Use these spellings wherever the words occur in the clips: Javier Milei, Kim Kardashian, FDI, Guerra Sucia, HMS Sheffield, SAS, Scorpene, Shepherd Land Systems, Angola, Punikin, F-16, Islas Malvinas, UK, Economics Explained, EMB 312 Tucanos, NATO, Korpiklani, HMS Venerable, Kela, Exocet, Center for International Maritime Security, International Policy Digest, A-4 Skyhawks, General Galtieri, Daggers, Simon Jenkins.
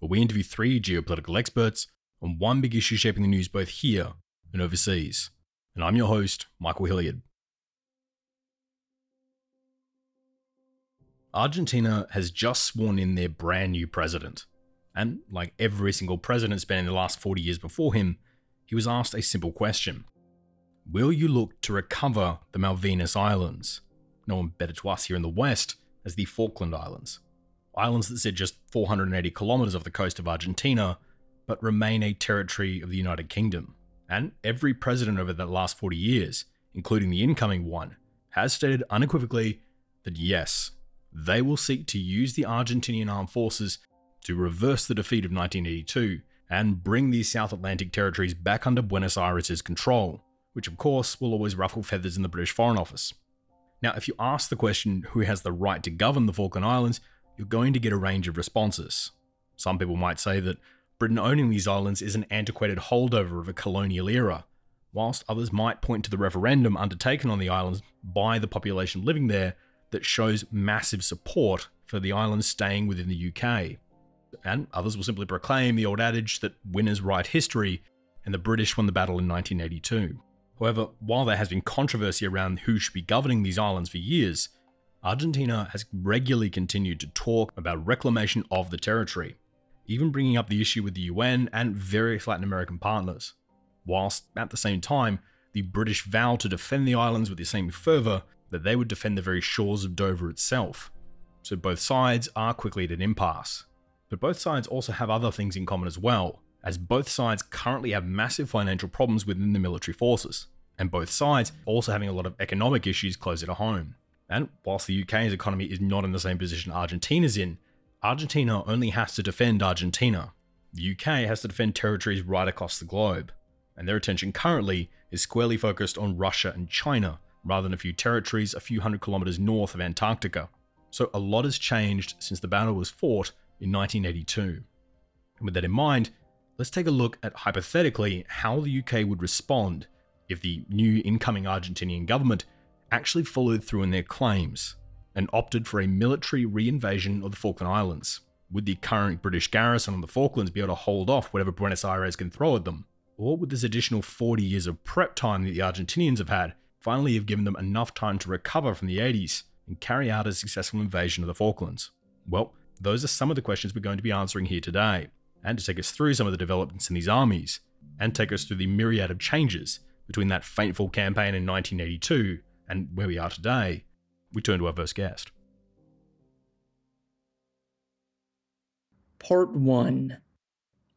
where we interview three geopolitical experts on one big issue shaping the news both here and overseas. And I'm your host, Michael Hilliard. Argentina has just sworn in their brand new president. And like every single president spending the last 40 years before him, he was asked a simple question. Will you look to recover the Malvinas Islands? Known better to us here in the West as the Falkland Islands. Islands that sit just 480 kilometers off the coast of Argentina, but remain a territory of the United Kingdom. And every president over the last 40 years, including the incoming one, has stated unequivocally that yes, they will seek to use the Argentinian armed forces to reverse the defeat of 1982 and bring these South Atlantic territories back under Buenos Aires' control, which of course will always ruffle feathers in the British Foreign Office. Now, if you ask the question, who has the right to govern the Falkland Islands, you're going to get a range of responses. Some people might say that Britain owning these islands is an antiquated holdover of a colonial era, whilst others might point to the referendum undertaken on the islands by the population living there that shows massive support for the islands staying within the UK. And others will simply proclaim the old adage that winners write history, and the British won the battle in 1982. However, while there has been controversy around who should be governing these islands for years, Argentina has regularly continued to talk about reclamation of the territory, even bringing up the issue with the UN and various Latin American partners, whilst at the same time, the British vow to defend the islands with the same fervour that they would defend the very shores of Dover itself. So both sides are quickly at an impasse. But both sides also have other things in common as well, as both sides currently have massive financial problems within the military forces, and both sides also having a lot of economic issues closer to home. And whilst the UK's economy is not in the same position Argentina's in, Argentina only has to defend Argentina. The UK has to defend territories right across the globe, and their attention currently is squarely focused on Russia and China, rather than a few territories a few hundred kilometres north of Antarctica. So a lot has changed since the battle was fought in 1982. And with that in mind, let's take a look at hypothetically how the UK would respond if the new incoming Argentinian government actually followed through on their claims and opted for a military reinvasion of the Falkland Islands. Would the current British garrison on the Falklands be able to hold off whatever Buenos Aires can throw at them? Or would this additional 40 years of prep time that the Argentinians have had finally have given them enough time to recover from the 80s and carry out a successful invasion of the Falklands? Well, those are some of the questions we're going to be answering here today, and to take us through some of the developments in these armies, and take us through the myriad of changes between that fateful campaign in 1982 and where we are today, we turn to our first guest. Part 1.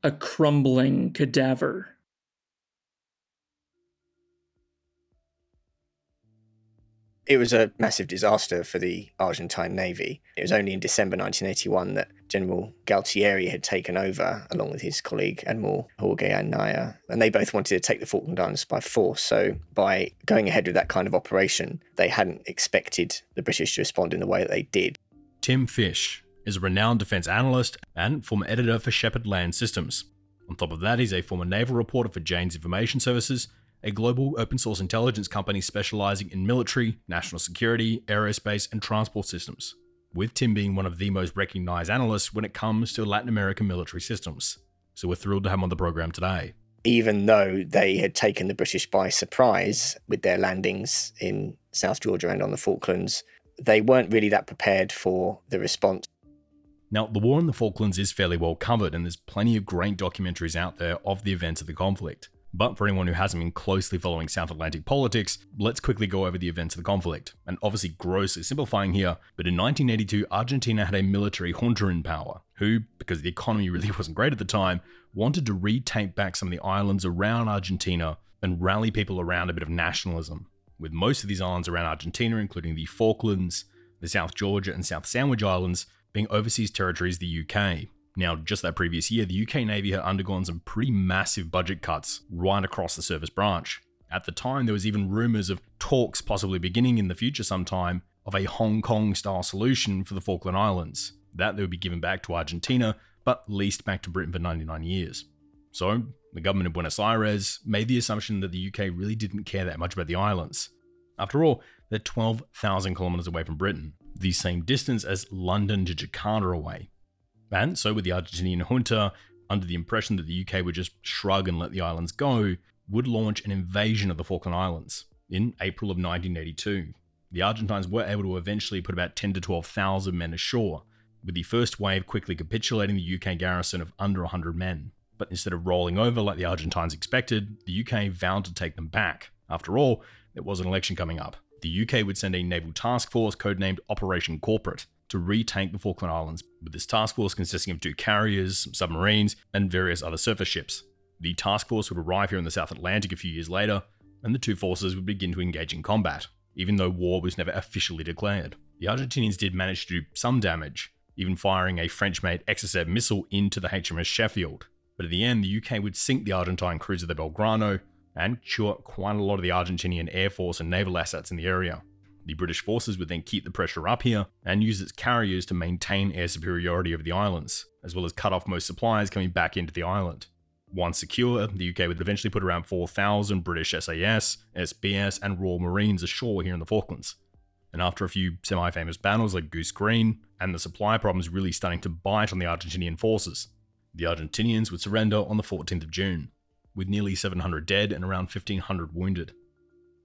A crumbling cadaver. It was a massive disaster for the Argentine Navy. It was only in December 1981 that General Galtieri had taken over, along with his colleague Admiral Jorge Anaya, and they both wanted to take the Falkland Islands by force. So by going ahead with that kind of operation, they hadn't expected the British to respond in the way that they did. Tim Fish is a renowned defence analyst and former editor for Shepherd Land Systems. On top of that, he's a former naval reporter for Jane's Information Services, a global open-source intelligence company specializing in military, national security, aerospace, and transport systems, with Tim being one of the most recognized analysts when it comes to Latin American military systems. So we're thrilled to have him on the program today. Even though they had taken the British by surprise with their landings in South Georgia and on the Falklands, they weren't really that prepared for the response. Now, the war in the Falklands is fairly well covered, and there's plenty of great documentaries out there of the events of the conflict. But for anyone who hasn't been closely following South Atlantic politics, let's quickly go over the events of the conflict. And obviously grossly simplifying here, but in 1982, Argentina had a military junta in power, who, because the economy really wasn't great at the time, wanted to retake back some of the islands around Argentina and rally people around a bit of nationalism, with most of these islands around Argentina, including the Falklands, the South Georgia and South Sandwich Islands, being overseas territories of the UK. Now, just that previous year, the UK Navy had undergone some pretty massive budget cuts right across the service branch. At the time, there was even rumours of talks possibly beginning in the future sometime of a Hong Kong-style solution for the Falkland Islands, that they would be given back to Argentina, but leased back to Britain for 99 years. So, the government of Buenos Aires made the assumption that the UK really didn't care that much about the islands. After all, they're 12,000 kilometres away from Britain, the same distance as London to Jakarta away. And so with the Argentinian junta, under the impression that the UK would just shrug and let the islands go, would launch an invasion of the Falkland Islands in April of 1982. The Argentines were able to eventually put about 10,000 to 12,000 men ashore, with the first wave quickly capitulating the UK garrison of under 100 men. But instead of rolling over like the Argentines expected, the UK vowed to take them back. After all, there was an election coming up. The UK would send a naval task force codenamed Operation Corporate to retake the Falkland Islands, with this task force consisting of 2 carriers, some submarines, and various other surface ships. The task force would arrive here in the South Atlantic a few years later, and the 2 forces would begin to engage in combat, even though war was never officially declared. The Argentinians did manage to do some damage, even firing a French-made Exocet missile into the HMS Sheffield. But at the end, the UK would sink the Argentine cruiser the Belgrano and chew up quite a lot of the Argentinian Air Force and naval assets in the area. The British forces would then keep the pressure up here and use its carriers to maintain air superiority over the islands, as well as cut off most supplies coming back into the island. Once secure, the UK would eventually put around 4,000 British SAS, SBS, and Royal Marines ashore here in the Falklands. And after a few semi-famous battles like Goose Green, and the supply problems really starting to bite on the Argentinian forces, the Argentinians would surrender on the 14th of June, with nearly 700 dead and around 1,500 wounded.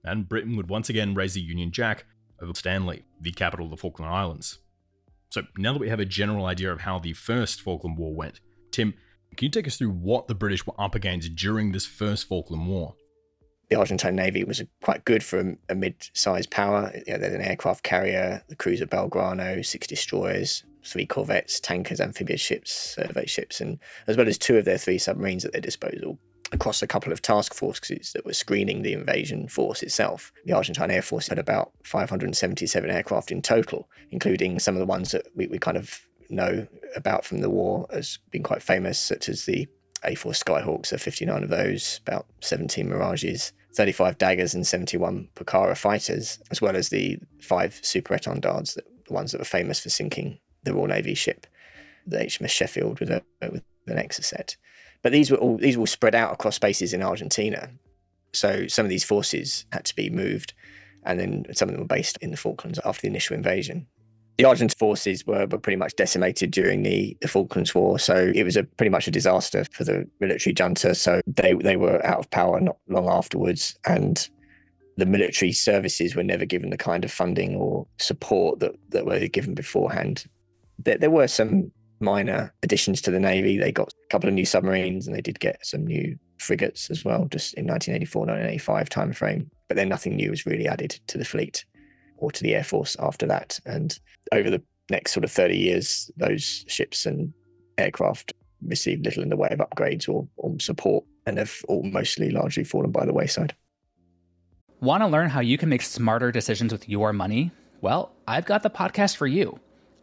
And Britain would once again raise the Union Jack over Stanley, the capital of the Falkland Islands. So now that we have a general idea of how the first Falkland War went, Tim, can you take us through what the British were up against during this first Falkland War? The Argentine Navy was quite good for a mid-sized power. You know, they had an aircraft carrier, the cruiser Belgrano, 6 destroyers, 3 corvettes, tankers, amphibious ships, survey ships, and as well as 2 of their 3 submarines at their disposal. Across a couple of task forces that were screening the invasion force itself, the Argentine Air Force had about 577 aircraft in total, including some of the ones that we kind of know about from the war as being quite famous, such as the A-4 Skyhawks, there are 59 of those, about 17 Mirages, 35 Daggers and 71 Pucara fighters, as well as the 5 Super Etendards, the ones that were famous for sinking the Royal Navy ship, the HMS Sheffield with an Exocet. But these were all spread out across spaces in Argentina. So some of these forces had to be moved, and then some of them were based in the Falklands after the initial invasion. The Argentine forces were pretty much decimated during the Falklands War, so it was pretty much a disaster for the military junta. So they were out of power not long afterwards, and the military services were never given the kind of funding or support that were given beforehand. There were some minor additions to the Navy. They got a couple of new submarines, and they did get some new frigates as well, just in 1984, 1985 timeframe. But then nothing new was really added to the fleet or to the Air Force after that. And over the next sort of 30 years, those ships and aircraft received little in the way of upgrades or support, and have all mostly largely fallen by the wayside. Want to learn how you can make smarter decisions with your money? Well, I've got the podcast for you.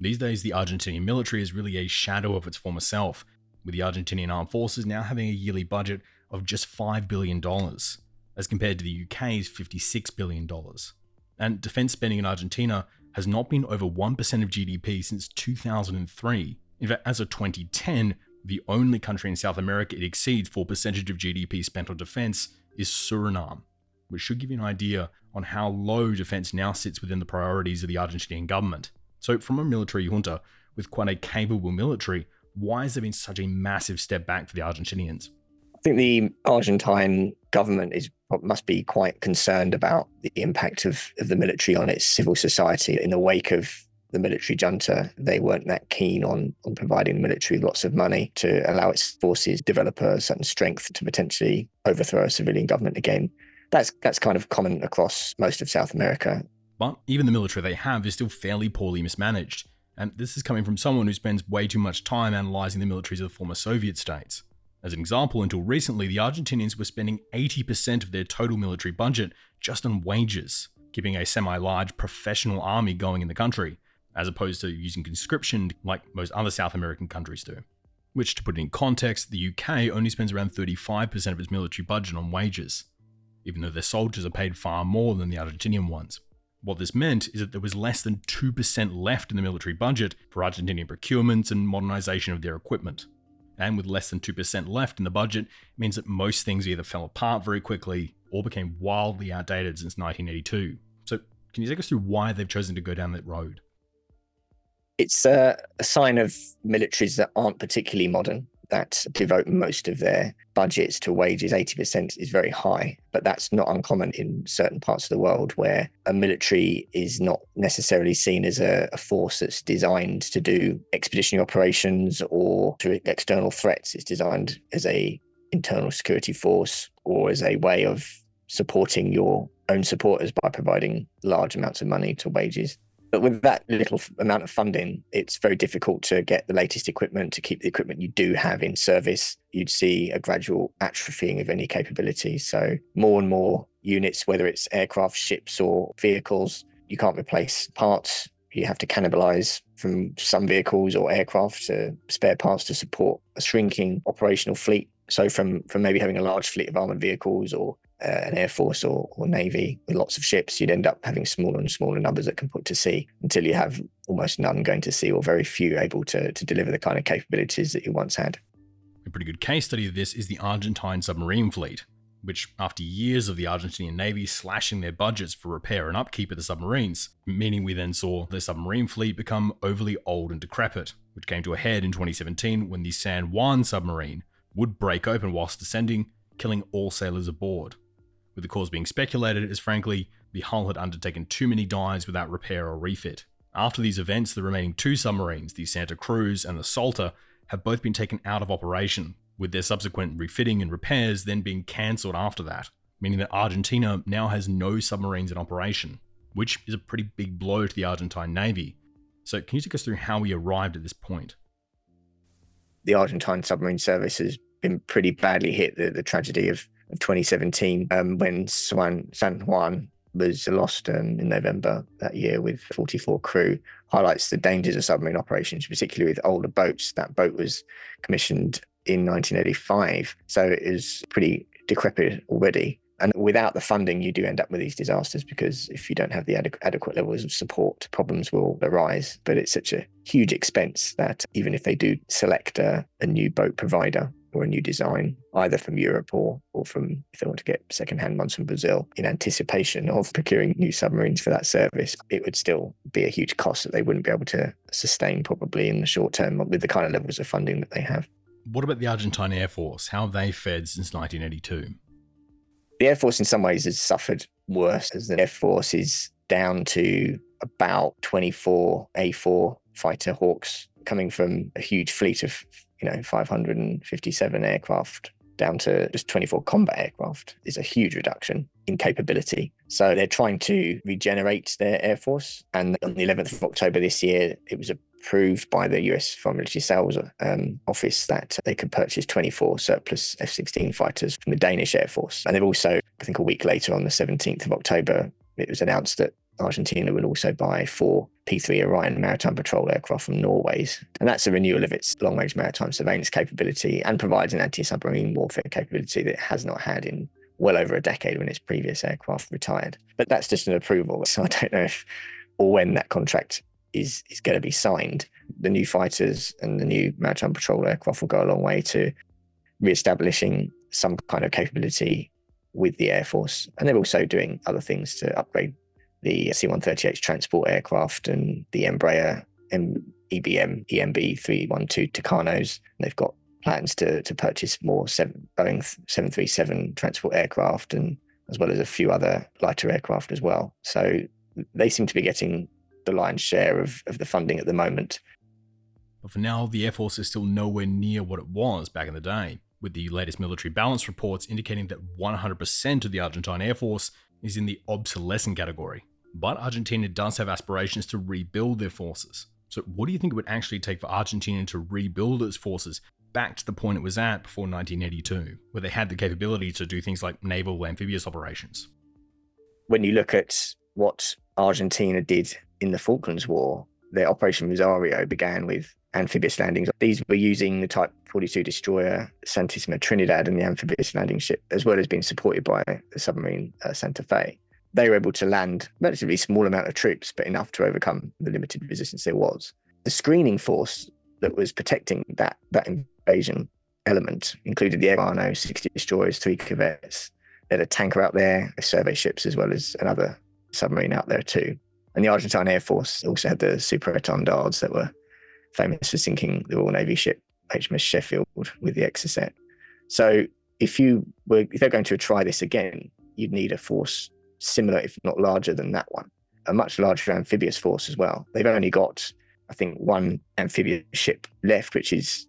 These days, the Argentinian military is really a shadow of its former self, with the Argentinian armed forces now having a yearly budget of just $5 billion, as compared to the UK's $56 billion. And defence spending in Argentina has not been over 1% of GDP since 2003. In fact, as of 2010, The only country in South America it exceeds for percentage of GDP spent on defense is Suriname, which should give you an idea on how low defense now sits within the priorities of the Argentinian government. So from a military junta with quite a capable military, why has there been such a massive step back for the Argentinians? I think the Argentine government must be quite concerned about the impact of the military on its civil society. In the wake of the military junta, they weren't that keen on providing the military lots of money to allow its forces develop a certain strength to potentially overthrow a civilian government again. That's kind of common across most of South America. But even the military they have is still fairly poorly mismanaged. And this is coming from someone who spends way too much time analysing the militaries of the former Soviet states. As an example, until recently, the Argentinians were spending 80% of their total military budget just on wages, keeping a semi-large professional army going in the country, as opposed to using conscription like most other South American countries do. Which, to put it in context, the UK only spends around 35% of its military budget on wages, even though their soldiers are paid far more than the Argentinian ones. What this meant is that there was less than 2% left in the military budget for Argentinian procurements and modernization of their equipment. And with less than 2% left in the budget, it means that most things either fell apart very quickly or became wildly outdated since 1982. So can you take us through why they've chosen to go down that road? It's a sign of militaries that aren't particularly modern, that devote most of their budgets to wages. 80% is very high, but that's not uncommon in certain parts of the world where a military is not necessarily seen as a force that's designed to do expeditionary operations or to external threats. It's designed as an internal security force or as a way of supporting your own supporters by providing large amounts of money to wages. But with that little amount of funding, it's very difficult to get the latest equipment, to keep the equipment you do have in service. You'd see a gradual atrophying of any capability. So more and more units, whether it's aircraft, ships or vehicles, you can't replace parts. You have to cannibalize from some vehicles or aircraft to spare parts to support a shrinking operational fleet. So from maybe having a large fleet of armored vehicles or an air force or navy with lots of ships, you'd end up having smaller and smaller numbers that can put to sea until you have almost none going to sea or very few able to deliver the kind of capabilities that you once had. A pretty good case study of this is the Argentine submarine fleet, which after years of the Argentinian Navy slashing their budgets for repair and upkeep of the submarines, meaning we then saw the submarine fleet become overly old and decrepit, which came to a head in 2017 when the San Juan submarine would break open whilst descending, killing all sailors aboard, with the cause being speculated as, frankly, the hull had undertaken too many dives without repair or refit. After these events, the remaining two submarines, the Santa Cruz and the Salta, have both been taken out of operation, with their subsequent refitting and repairs then being cancelled after that, meaning that Argentina now has no submarines in operation, which is a pretty big blow to the Argentine Navy. So can you take us through how we arrived at this point? The Argentine submarine service has been pretty badly hit, the tragedy of 2017 when San Juan was lost in November that year with 44 crew, highlights the dangers of submarine operations, particularly with older boats. That boat was commissioned in 1985, so it is pretty decrepit already. And without the funding, you do end up with these disasters because if you don't have the adequate levels of support, problems will arise. But it's such a huge expense that even if they do select a new boat provider or a new design, either from Europe or from, if they want to get secondhand ones from Brazil, in anticipation of procuring new submarines for that service, it would still be a huge cost that they wouldn't be able to sustain probably in the short term with the kind of levels of funding that they have. What about the Argentine Air Force? How have they fared since 1982? The Air Force in some ways has suffered worse as the Air Force is down to about 24 A-4 fighter Hawks coming from a huge fleet of 557 aircraft down to just 24 combat aircraft is a huge reduction in capability. So they're trying to regenerate their Air Force. And on the 11th of October this year, it was approved by the US Foreign Military Sales Office that they could purchase 24 surplus F-16 fighters from the Danish Air Force. And they've also, I think a week later on the 17th of October, it was announced that Argentina will also buy 4 P-3 Orion maritime patrol aircraft from Norway's. And that's a renewal of its long-range maritime surveillance capability and provides an anti-submarine warfare capability that it has not had in well over a decade when its previous aircraft retired. But that's just an approval. So I don't know if or when that contract is going to be signed. The new fighters and the new maritime patrol aircraft will go a long way to reestablishing some kind of capability with the Air Force. And they're also doing other things to upgrade the C-138's transport aircraft and the Embraer EBM, EMB 312 Tucanos. They've got plans to purchase more Boeing 737 transport aircraft, and as well as a few other lighter aircraft as well. So they seem to be getting the lion's share of the funding at the moment. But for now, the Air Force is still nowhere near what it was back in the day, with the latest military balance reports indicating that 100% of the Argentine Air Force is in the obsolescent category. But Argentina does have aspirations to rebuild their forces. So what do you think it would actually take for Argentina to rebuild its forces back to the point it was at before 1982, where they had the capability to do things like naval amphibious operations? When you look at what Argentina did in the Falklands War, their Operation Rosario began with amphibious landings. These were using the Type 42 destroyer Santissima Trinidad and the amphibious landing ship, as well as being supported by the submarine Santa Fe. They were able to land a relatively small amount of troops, but enough to overcome the limited resistance there was. The screening force that was protecting that invasion element included the Airano, 60 destroyers, 3 corvettes. They had a tanker out there, a survey ships, as well as another submarine out there too. And the Argentine Air Force also had the Super Etendards that were famous for sinking the Royal Navy ship HMS Sheffield with the Exocet. So if they're going to try this again, you'd need a force similar, if not larger than that one, a much larger amphibious force as well. They've only got, I think, one amphibious ship left, which is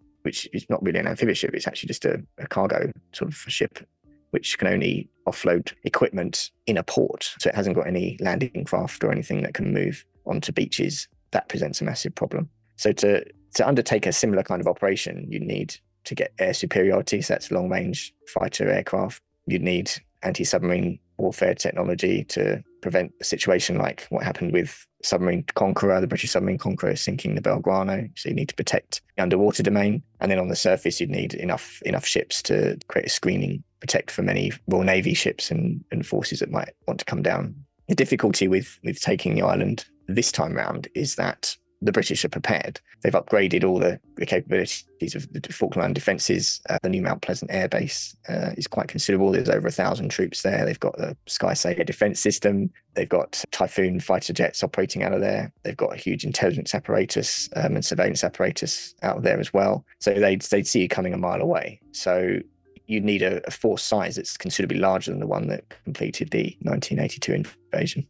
not really an amphibious ship. It's actually just a cargo sort of ship, which can only offload equipment in a port. So it hasn't got any landing craft or anything that can move onto beaches. That presents a massive problem. So to undertake a similar kind of operation, you'd need to get air superiority. So that's long-range fighter aircraft. You'd need anti-submarine warfare technology to prevent a situation like what happened with submarine Conqueror, the British submarine Conqueror sinking the Belgrano. So you need to protect the underwater domain. And then on the surface, you'd need enough ships to create a screening, protect from any Royal Navy ships and forces that might want to come down. The difficulty with taking the island this time round is that the British are prepared. They've upgraded all the capabilities of the Falkland defences. The new Mount Pleasant Air Base is quite considerable. There's over 1,000 troops there. They've got the Skysail defence system. They've got Typhoon fighter jets operating out of there. They've got a huge intelligence apparatus and surveillance apparatus out of there as well. So they'd see you coming a mile away. So you'd need a force size that's considerably larger than the one that completed the 1982 invasion.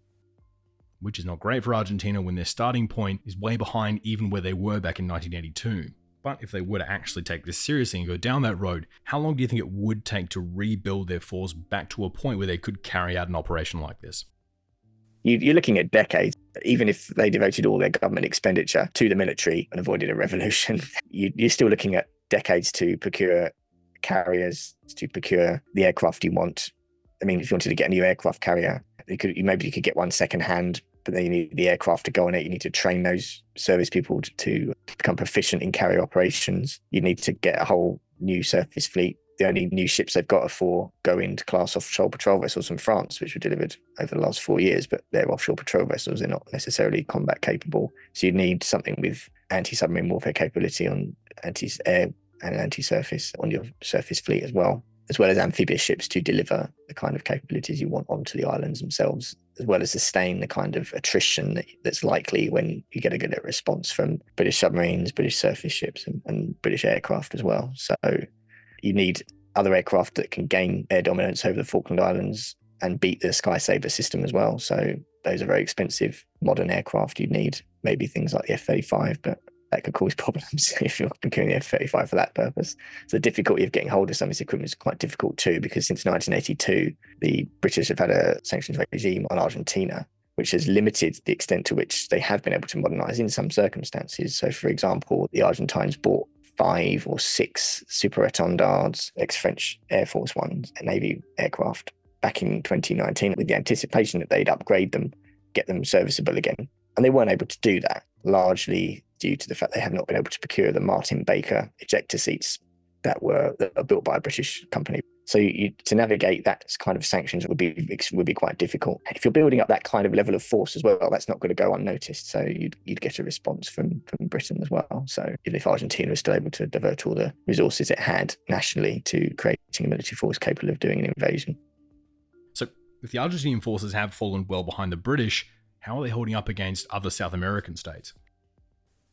Which is not great for Argentina when their starting point is way behind even where they were back in 1982. But if they were to actually take this seriously and go down that road, how long do you think it would take to rebuild their force back to a point where they could carry out an operation like this? You're looking at decades. Even if they devoted all their government expenditure to the military and avoided a revolution, you're still looking at decades to procure carriers, to procure the aircraft you want. I mean, if you wanted to get a new aircraft carrier, you could get one second-hand, but then you need the aircraft to go on it. You need to train those service people to become proficient in carrier operations. You need to get a whole new surface fleet. The only new ships they've got are 4 go-in-class offshore patrol vessels from France, which were delivered over the last 4 years, but they're offshore patrol vessels. They're not necessarily combat capable. So you need something with anti-submarine warfare capability on anti-air and anti-surface on your surface fleet as well as amphibious ships to deliver the kind of capabilities you want onto the islands themselves, as well as sustain the kind of attrition that's likely when you get a good response from British submarines, British surface ships and British aircraft as well. So you need other aircraft that can gain air dominance over the Falkland Islands and beat the Skysaber system as well. So those are very expensive modern aircraft you'd need, maybe things like the F-35, but that could cause problems if you're procuring the F-35 for that purpose. So the difficulty of getting hold of some of this equipment is quite difficult too, because since 1982, the British have had a sanctions regime on Argentina, which has limited the extent to which they have been able to modernise in some circumstances. So, for example, the Argentines bought 5 or 6 Super Etendards, ex-French Air Force Ones, and Navy aircraft back in 2019 with the anticipation that they'd upgrade them, get them serviceable again. And they weren't able to do that, largely due to the fact they have not been able to procure the Martin Baker ejector seats that were built by a British company. So to navigate that kind of sanctions would be quite difficult. If you're building up that kind of level of force as well, that's not going to go unnoticed. So you'd get a response from Britain as well. So if Argentina is still able to divert all the resources it had nationally to creating a military force capable of doing an invasion. So if the Argentinian forces have fallen well behind the British, how are they holding up against other South American states?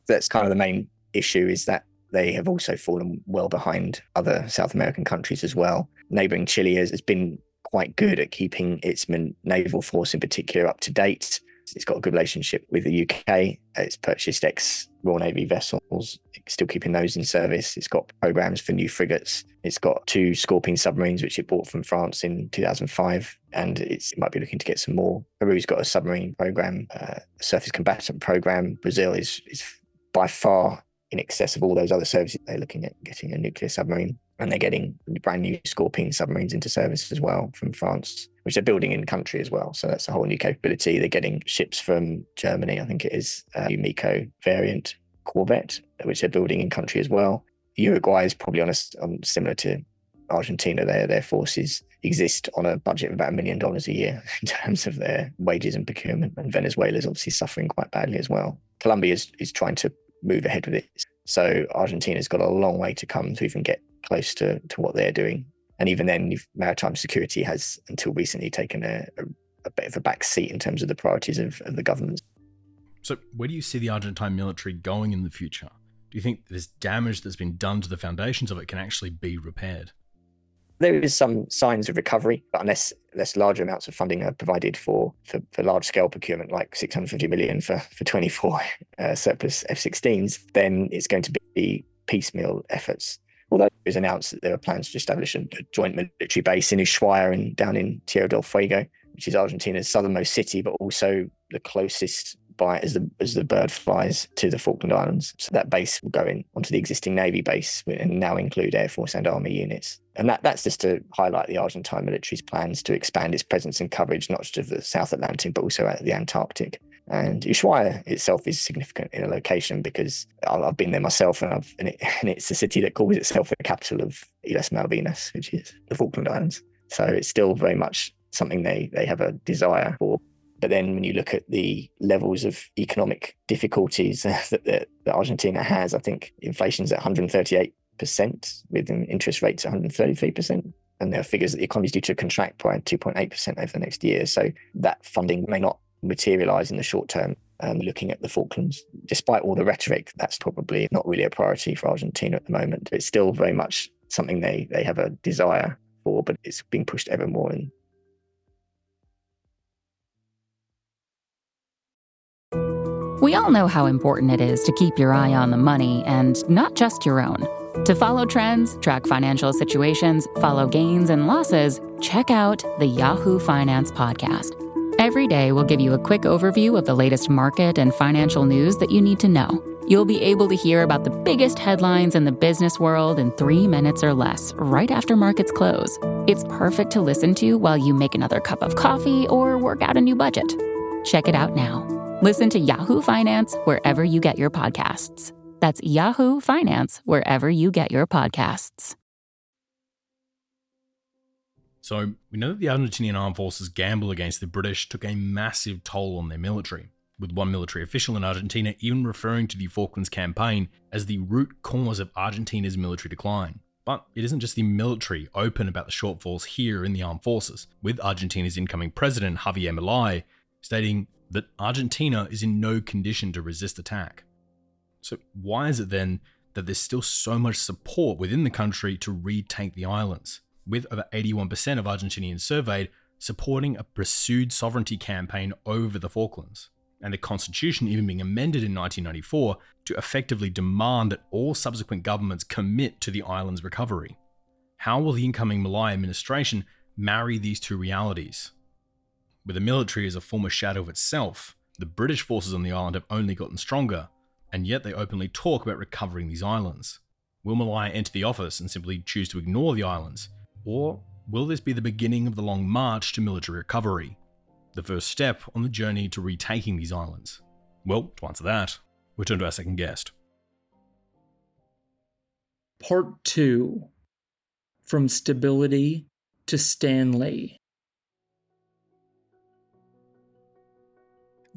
That's kind of the main issue, is that they have also fallen well behind other South American countries as well. Neighbouring Chile has been quite good at keeping its naval force in particular up to date. It's got a good relationship with the UK. It's purchased ex-Royal Navy vessels, still keeping those in service. It's got programmes for new frigates. It's got 2 Scorpene submarines, which it bought from France in 2005, and it might be looking to get some more. Peru's got a submarine programme, a surface combatant programme. Brazil is by far in excess of all those other services. They're looking at getting a nuclear submarine, and they're getting brand new Scorpene submarines into service as well from France, which they're building in country as well. So that's a whole new capability. They're getting ships from Germany, I think it is, a new Miko variant corvette, which they're building in country as well. Uruguay is probably on similar to Argentina. Their forces exist on a budget of about $1 million a year in terms of their wages and procurement. And Venezuela's obviously suffering quite badly as well. Colombia is trying to move ahead with it. So Argentina's got a long way to come to even get close to what they're doing. And even then, maritime security has until recently taken a bit of a back seat in terms of the priorities of the government. So where do you see the Argentine military going in the future? Do you think this damage that's been done to the foundations of it can actually be repaired? There is some signs of recovery, but unless larger amounts of funding are provided for large-scale procurement, like $650 million for 24 surplus F-16s, then it's going to be piecemeal efforts. Although it was announced that there are plans to establish a joint military base in Ushuaia and down in Tierra del Fuego, which is Argentina's southernmost city, but also the closest by as the bird flies to the Falkland Islands. So that base will go in onto the existing Navy base and now include Air Force and Army units. And that's just to highlight the Argentine military's plans to expand its presence and coverage, not just of the South Atlantic, but also the Antarctic. And Ushuaia itself is significant in a location because I've been there myself, and it's a city that calls itself the capital of Islas Malvinas, which is the Falkland Islands. So it's still very much something they have a desire for. But then when you look at the levels of economic difficulties that Argentina has, I think inflation's at 138%, with interest rates at 133%. And there are figures that the economy is due to contract by 2.8% over the next year. So that funding may not materialise in the short term. Looking at the Falklands, despite all the rhetoric, that's probably not really a priority for Argentina at the moment. It's still very much something they have a desire for, but it's being pushed ever more in. We all know how important it is to keep your eye on the money, and not just your own. To follow trends, track financial situations, follow gains and losses, check out the Yahoo Finance podcast. Every day, we'll give you a quick overview of the latest market and financial news that you need to know. You'll be able to hear about the biggest headlines in the business world in 3 minutes or less, right after markets close. It's perfect to listen to while you make another cup of coffee or work out a new budget. Check it out now. Listen to Yahoo Finance wherever you get your podcasts. That's Yahoo Finance wherever you get your podcasts. So we know that the Argentinian armed forces' gamble against the British took a massive toll on their military, with one military official in Argentina even referring to the Falklands campaign as the root cause of Argentina's military decline. But it isn't just the military open about the shortfalls here in the armed forces, with Argentina's incoming president, Javier Milei, stating that Argentina is in no condition to resist attack. So why is it then that there's still so much support within the country to retake the islands, with over 81% of Argentinians surveyed supporting a pursued sovereignty campaign over the Falklands, and the constitution even being amended in 1994 to effectively demand that all subsequent governments commit to the island's recovery? How will the incoming Milei administration marry these two realities? With the military as a former shadow of itself, the British forces on the island have only gotten stronger, and yet they openly talk about recovering these islands. Will Milei enter the office and simply choose to ignore the islands? Or will this be the beginning of the long march to military recovery, the first step on the journey to retaking these islands? Well, to answer that, we'll turn to our second guest. Part 2. from stability to Stanley.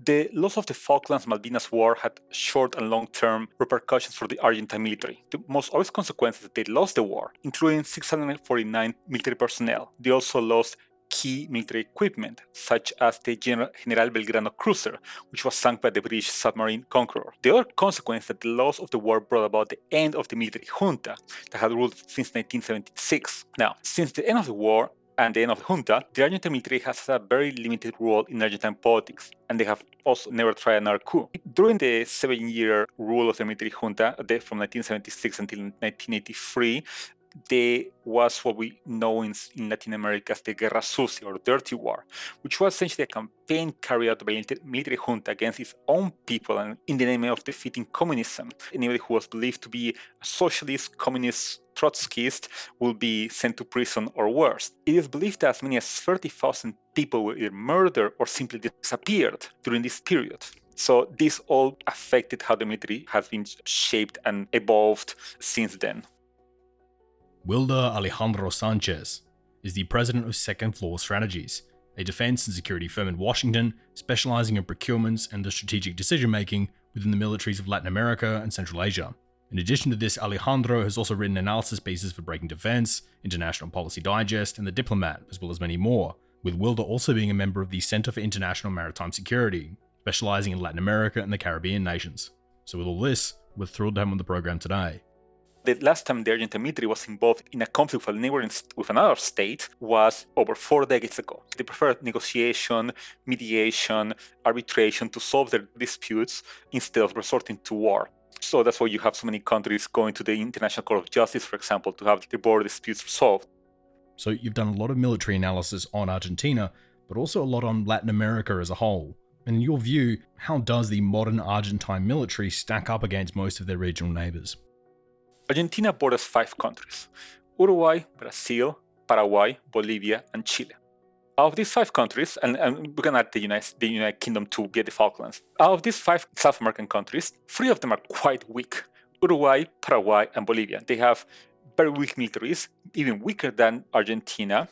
The loss of the Falklands-Malvinas War had short and long-term repercussions for the Argentine military. The most obvious consequence is that they lost the war, including 649 military personnel. They also lost key military equipment, such as the General Belgrano cruiser, which was sunk by the British submarine Conqueror. The other consequence that the loss of the war brought about the end of the military junta that had ruled since 1976. Now, since the end of the war, and the end of the junta, the Argentine military has had a very limited role in Argentine politics, and they have also never tried another coup. During the 7-year rule of the military junta, from 1976 until 1983, there was what we know in Latin America as the Guerra Sucia, or Dirty War, which was essentially a campaign carried out by the military junta against its own people and in the name of defeating communism. Anybody who was believed to be a socialist, communist, Trotskyist will be sent to prison or worse. It is believed that as many as 30,000 people were either murdered or simply disappeared during this period. So this all affected how the military has been shaped and evolved since then. Wilder Alejandro Sanchez is the president of Second Floor Strategies, a defense and security firm in Washington specializing in procurements and the strategic decision-making within the militaries of Latin America and Central Asia. In addition to this, Alejandro has also written analysis pieces for Breaking Defense, International Policy Digest, and The Diplomat, as well as many more, with Wilder also being a member of the Center for International Maritime Security, specializing in Latin America and the Caribbean nations. So with all this, we're thrilled to have him on the program today. The last time the Argentine military was involved in a conflict with another state was over 4 decades ago. They preferred negotiation, mediation, arbitration to solve their disputes instead of resorting to war. So that's why you have so many countries going to the International Court of Justice, for example, to have the border disputes resolved. So you've done a lot of military analysis on Argentina, but also a lot on Latin America as a whole. And in your view, how does the modern Argentine military stack up against most of their regional neighbors? Argentina borders 5 countries: Uruguay, Brazil, Paraguay, Bolivia, and Chile. Out of these 5 countries, and we're going to add the United Kingdom to get the Falklands, out of these 5 South American countries, 3 of them are quite weak: Uruguay, Paraguay, and Bolivia. They have very weak militaries, even weaker than Argentina.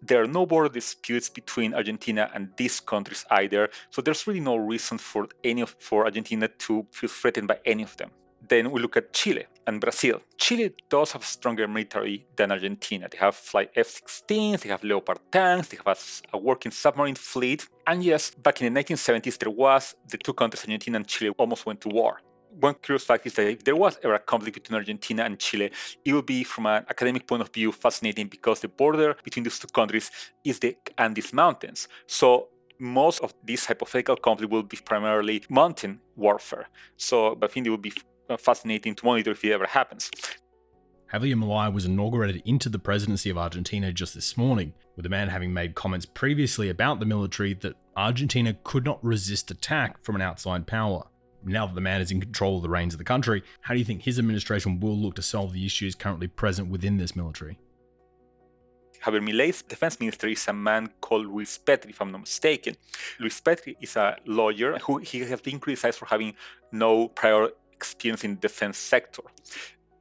There are no border disputes between Argentina and these countries either, so there's really no reason for Argentina to feel threatened by any of them. Then we look at Chile and Brazil. Chile does have a stronger military than Argentina. They have F-16s, they have Leopard tanks, they have a working submarine fleet. And yes, back in the 1970s, the two countries, Argentina and Chile, almost went to war. One curious fact is that if there was ever a conflict between Argentina and Chile, it would be, from an academic point of view, fascinating because the border between these two countries is the Andes Mountains. So most of this hypothetical conflict will be primarily mountain warfare. So I think it would be fascinating to monitor if it ever happens. Javier Milei was inaugurated into the presidency of Argentina just this morning, with the man having made comments previously about the military that Argentina could not resist attack from an outside power. Now that the man is in control of the reins of the country, how do you think his administration will look to solve the issues currently present within this military? Javier Milei's defense minister is a man called Luis Petri, if I'm not mistaken. Luis Petri is a lawyer who he has been criticized for having no prior experience in the defense sector.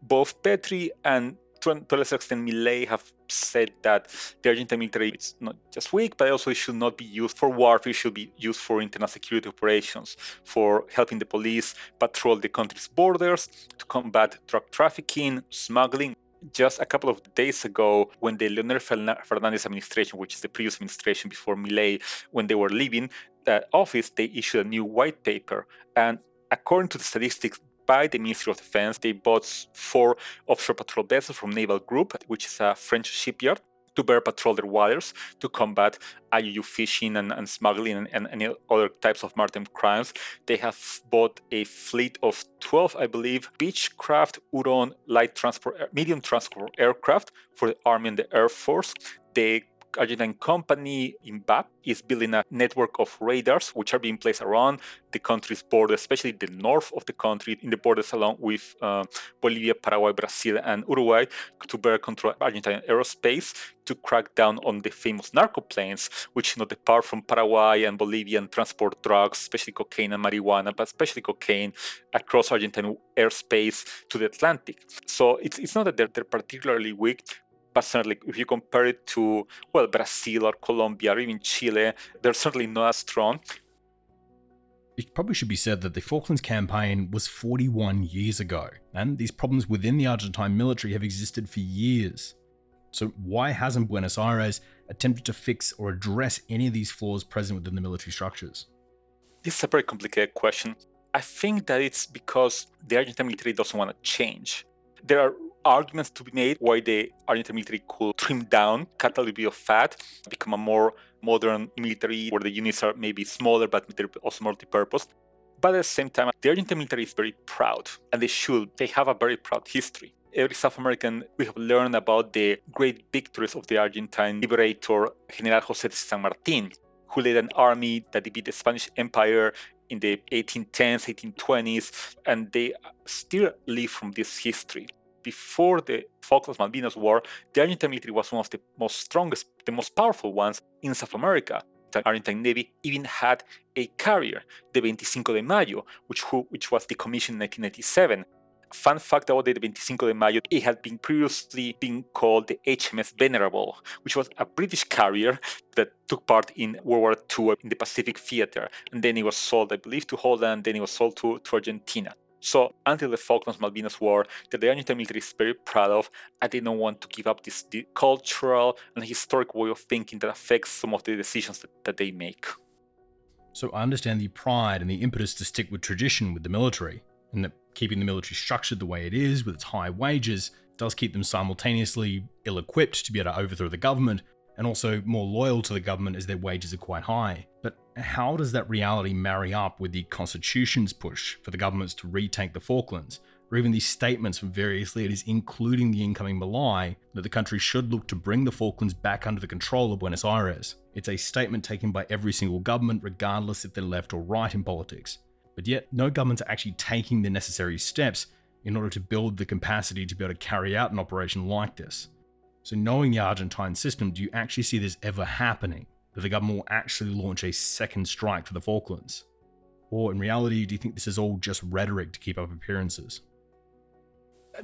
Both Petri and, to a lesser extent, Milei have said that the Argentine military is not just weak, but also it should not be used for warfare. It should be used for internal security operations, for helping the police patrol the country's borders, to combat drug trafficking, smuggling. Just a couple of days ago, when the Leonel Fernández administration, which is the previous administration before Milei, when they were leaving office, they issued a new white paper. And according to the statistics by the Ministry of Defense, they bought 4 offshore patrol vessels from Naval Group, which is a French shipyard, to better patrol their waters, to combat IUU fishing and smuggling and other types of maritime crimes. They have bought a fleet of 12, I believe, Beechcraft, Huron light transport, medium transport aircraft for the Army and the Air Force. The Argentine company INVAP is building a network of radars which are being placed around the country's border, especially the north of the country, in the borders along with Bolivia, Paraguay, Brazil, and Uruguay, to better control Argentine aerospace, to crack down on the famous narco planes, which depart from Paraguay and Bolivia and transport drugs, especially cocaine and marijuana, but especially cocaine, across Argentine airspace to the Atlantic. So it's not that they're particularly weak, personally, if you compare it to, well, Brazil or Colombia or even Chile, they're certainly not as strong. It probably should be said that the Falklands campaign was 41 years ago, and these problems within the Argentine military have existed for years. So why hasn't Buenos Aires attempted to fix or address any of these flaws present within the military structures? This is a very complicated question. I think that it's because the Argentine military doesn't want to change. There are arguments to be made why the Argentine military could trim down, cut a little bit of fat, become a more modern military where the units are maybe smaller, but they're also multi-purpose. But at the same time, the Argentine military is very proud, and they should. They have a very proud history. Every South American, we have learned about the great victories of the Argentine liberator, General José de San Martín, who led an army that beat the Spanish Empire in the 1810s, 1820s, and they still live from this history. Before the Falklands Malvinas War, the Argentine military was one of the most strongest, the most powerful ones in South America. The Argentine Navy even had a carrier, the 25 de Mayo, which was decommissioned in 1997. Fun fact about the 25 de Mayo, it had been previously been called the HMS Venerable, which was a British carrier that took part in World War II in the Pacific Theater. And then it was sold, I believe, to Holland, then it was sold to Argentina. So until the Falklands Malvinas War, the Argentine military is very proud of, and they don't want to give up this cultural and historic way of thinking that affects some of the decisions that they make. So I understand the pride and the impetus to stick with tradition with the military, and that keeping the military structured the way it is with its high wages does keep them simultaneously ill-equipped to be able to overthrow the government, and also more loyal to the government as their wages are quite high. But how does that reality marry up with the Constitution's push for the governments to retake the Falklands, or even these statements from various leaders, including the incoming Milei, that the country should look to bring the Falklands back under the control of Buenos Aires? It's a statement taken by every single government, regardless if they're left or right in politics. But yet, no governments are actually taking the necessary steps in order to build the capacity to be able to carry out an operation like this. So knowing the Argentine system, do you actually see this ever happening? That the government will actually launch a second strike for the Falklands? Or in reality, do you think this is all just rhetoric to keep up appearances?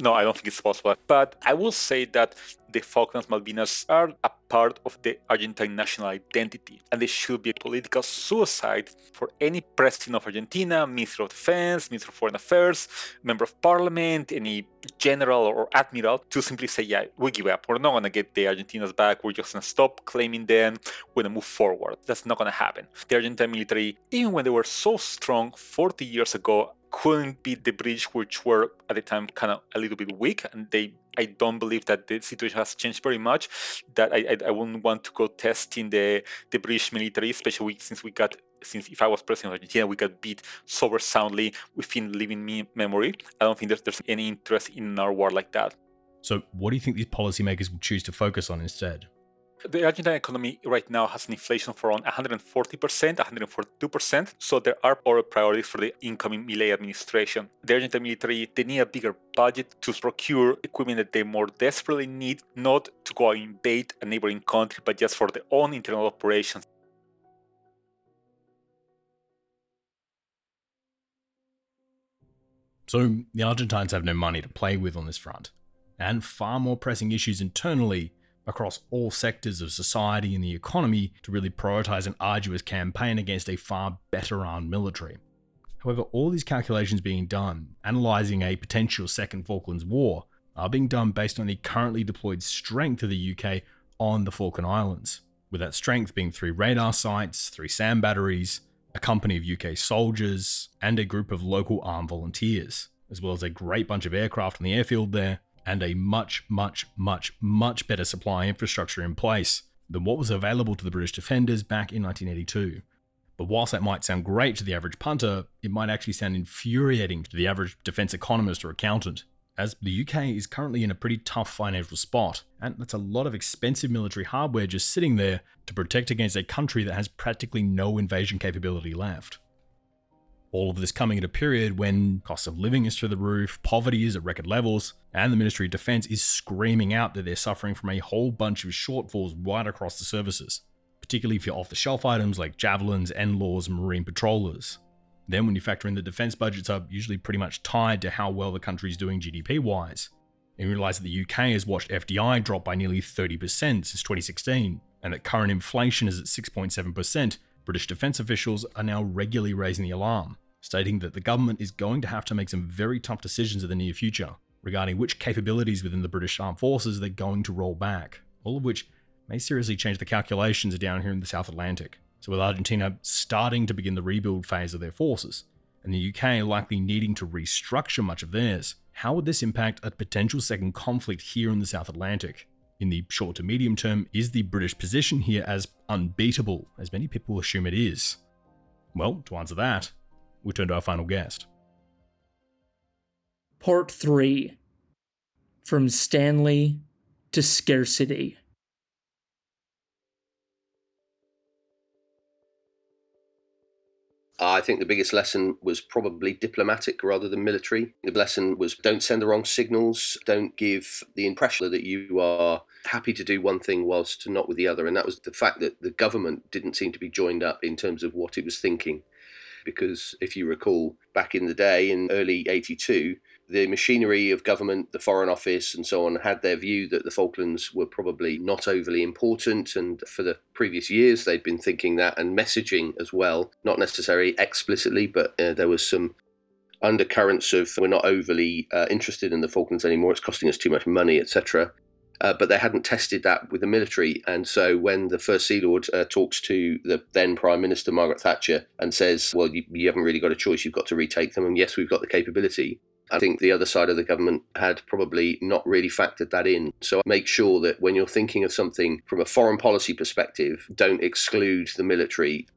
No, I don't think it's possible. But I will say that the Falklands Malvinas are a part of the Argentine national identity, and they should be a political suicide for any president of Argentina, Minister of Defense, Minister of Foreign Affairs, Member of Parliament, any general or admiral to simply say, yeah, we give up. We're not going to get the Argentinas back. We're just going to stop claiming them. We're going to move forward. That's not going to happen. The Argentine military, even when they were so strong 40 years ago, couldn't beat the British, which were at the time kind of a little bit weak, and I don't believe that the situation has changed very much, that I wouldn't want to go testing the British military, especially since if I was president of Argentina, we got beat sober soundly within living memory. I don't think there's any interest in our war like that. So what do you think these policymakers will choose to focus on instead? The Argentine economy right now has an inflation of around 140%, 142%, so there are other priorities for the incoming Milei administration. The Argentine military, they need a bigger budget to procure equipment that they more desperately need, not to go invade a neighboring country, but just for their own internal operations. So the Argentines have no money to play with on this front, and far more pressing issues internally across all sectors of society and the economy to really prioritize an arduous campaign against a far better armed military. However, all these calculations being done, analysing a potential second Falklands war, are being done based on the currently deployed strength of the UK on the Falkland Islands, with that strength being 3 radar sites, 3 SAM batteries, a company of UK soldiers, and a group of local armed volunteers, as well as a great bunch of aircraft on the airfield there, and a much, much, much, much better supply infrastructure in place than what was available to the British defenders back in 1982. But whilst that might sound great to the average punter, it might actually sound infuriating to the average defence economist or accountant, as the UK is currently in a pretty tough financial spot, and that's a lot of expensive military hardware just sitting there to protect against a country that has practically no invasion capability left. All of this coming at a period when cost of living is through the roof, poverty is at record levels, and the Ministry of Defence is screaming out that they're suffering from a whole bunch of shortfalls right across the services, particularly for off-the-shelf items like javelins, NLAWs, and marine patrollers. Then when you factor in the defence budgets are usually pretty much tied to how well the country's doing GDP-wise, and realised that the UK has watched FDI drop by nearly 30% since 2016, and that current inflation is at 6.7%, British defence officials are now regularly raising the alarm, stating that the government is going to have to make some very tough decisions in the near future regarding which capabilities within the British Armed Forces they're going to roll back, all of which may seriously change the calculations down here in the South Atlantic. So with Argentina starting to begin the rebuild phase of their forces, and the UK likely needing to restructure much of theirs, how would this impact a potential second conflict here in the South Atlantic? In the short to medium term, is the British position here as unbeatable as many people assume it is? Well, to answer that, we'll turn to our final guest. Part 3. From Stanley to Scarcity. I think the biggest lesson was probably diplomatic rather than military. The lesson was don't send the wrong signals, don't give the impression that you are happy to do one thing whilst not with the other. And that was the fact that the government didn't seem to be joined up in terms of what it was thinking. Because if you recall, back in the day, in early 82, the machinery of government, the Foreign Office and so on, had their view that the Falklands were probably not overly important, and for the previous years they'd been thinking that, and messaging as well, not necessarily explicitly, but there was some undercurrents of we're not overly interested in the Falklands anymore, it's costing us too much money, etc. But they hadn't tested that with the military. And so when the First Sea Lord talks to the then Prime Minister, Margaret Thatcher, and says, well, you haven't really got a choice, you've got to retake them, and yes, we've got the capability, I think the other side of the government had probably not really factored that in. So make sure that when you're thinking of something from a foreign policy perspective, don't exclude the military.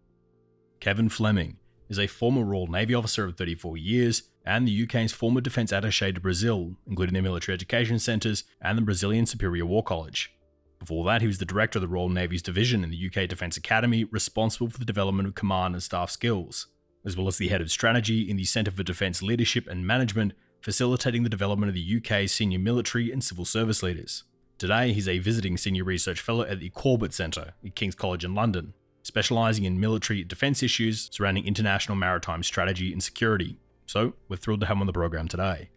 Kevin Fleming is a former Royal Navy officer of 34 years and the UK's former defence attaché to Brazil, including their military education centres and the Brazilian Superior War College. Before that, he was the director of the Royal Navy's division in the UK Defence Academy, responsible for the development of command and staff skills, as well as the head of strategy in the Centre for Defence Leadership and Management, facilitating the development of the UK's senior military and civil service leaders. Today, he's a visiting senior research fellow at the Corbett Centre at King's College in London, specialising in military defence issues surrounding international maritime strategy and security. So we're thrilled to have him on the program today.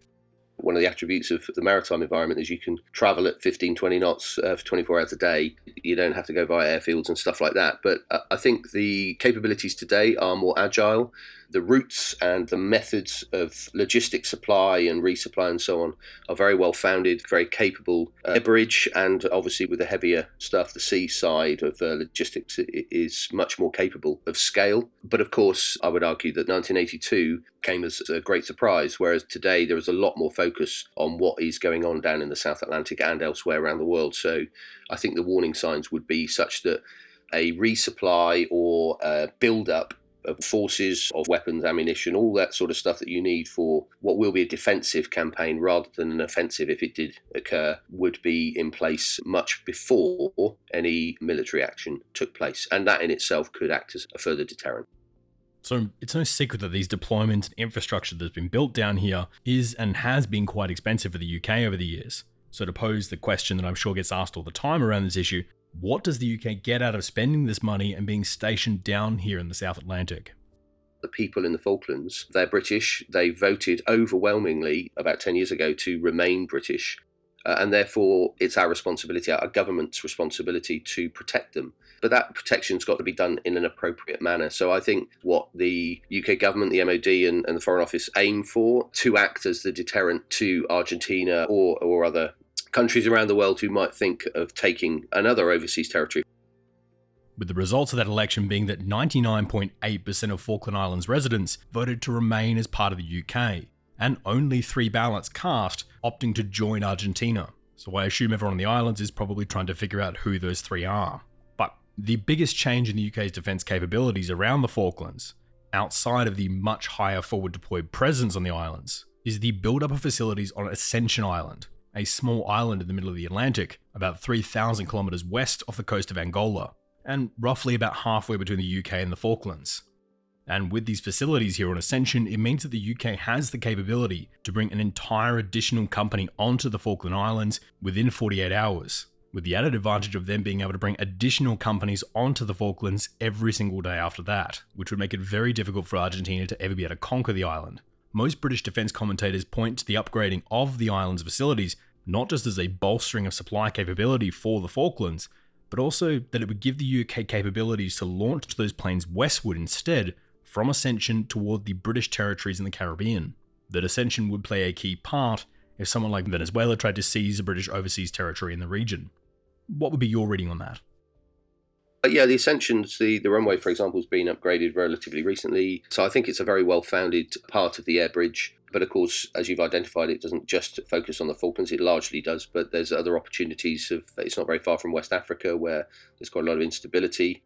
One of the attributes of the maritime environment is you can travel at 15, 20 knots for 24 hours a day. You don't have to go via airfields and stuff like that. But I think the capabilities today are more agile. The routes and the methods of logistics supply and resupply and so on are very well founded, very capable. Bridge and obviously with the heavier stuff, the sea side of logistics is much more capable of scale. But of course, I would argue that 1982 came as a great surprise, whereas today there is a lot more focus on what is going on down in the South Atlantic and elsewhere around the world. So I think the warning signs would be such that a resupply or a build-up of forces, of weapons, ammunition, all that sort of stuff that you need for what will be a defensive campaign rather than an offensive, if it did occur, would be in place much before any military action took place. And that in itself could act as a further deterrent. So it's no secret that these deployments and infrastructure that's been built down here is and has been quite expensive for the UK over the years. So to pose the question that I'm sure gets asked all the time around this issue, what does the UK get out of spending this money and being stationed down here in the South Atlantic? The people in the Falklands, they're British. They voted overwhelmingly about 10 years ago to remain British. And therefore, it's our responsibility, our government's responsibility to protect them. But that protection's got to be done in an appropriate manner. So I think what the UK government, the MOD and the Foreign Office aim for, to act as the deterrent to Argentina or other countries around the world who might think of taking another overseas territory. With the results of that election being that 99.8% of Falkland Islands residents voted to remain as part of the UK, and only 3 ballots cast opting to join Argentina. So I assume everyone on the islands is probably trying to figure out who those 3 are. But the biggest change in the UK's defence capabilities around the Falklands, outside of the much higher forward deployed presence on the islands, is the build-up of facilities on Ascension Island, a small island in the middle of the Atlantic, about 3,000 kilometres west off the coast of Angola, and roughly about halfway between the UK and the Falklands. And with these facilities here on Ascension, it means that the UK has the capability to bring an entire additional company onto the Falkland Islands within 48 hours, with the added advantage of them being able to bring additional companies onto the Falklands every single day after that, which would make it very difficult for Argentina to ever be able to conquer the island. Most British defence commentators point to the upgrading of the island's facilities not just as a bolstering of supply capability for the Falklands, but also that it would give the UK capabilities to launch those planes westward instead from ascension toward the British territories in the Caribbean. That ascension would play a key part if someone like Venezuela tried to seize the British overseas territory in the region. What would be your reading on that? Yeah, the Ascensions, the runway, for example, has been upgraded relatively recently. So I think it's a very well-founded part of the air bridge. But of course, as you've identified, it doesn't just focus on the Falklands. It largely does. But there's other opportunities. It's not very far from West Africa, where there's quite a lot of instability.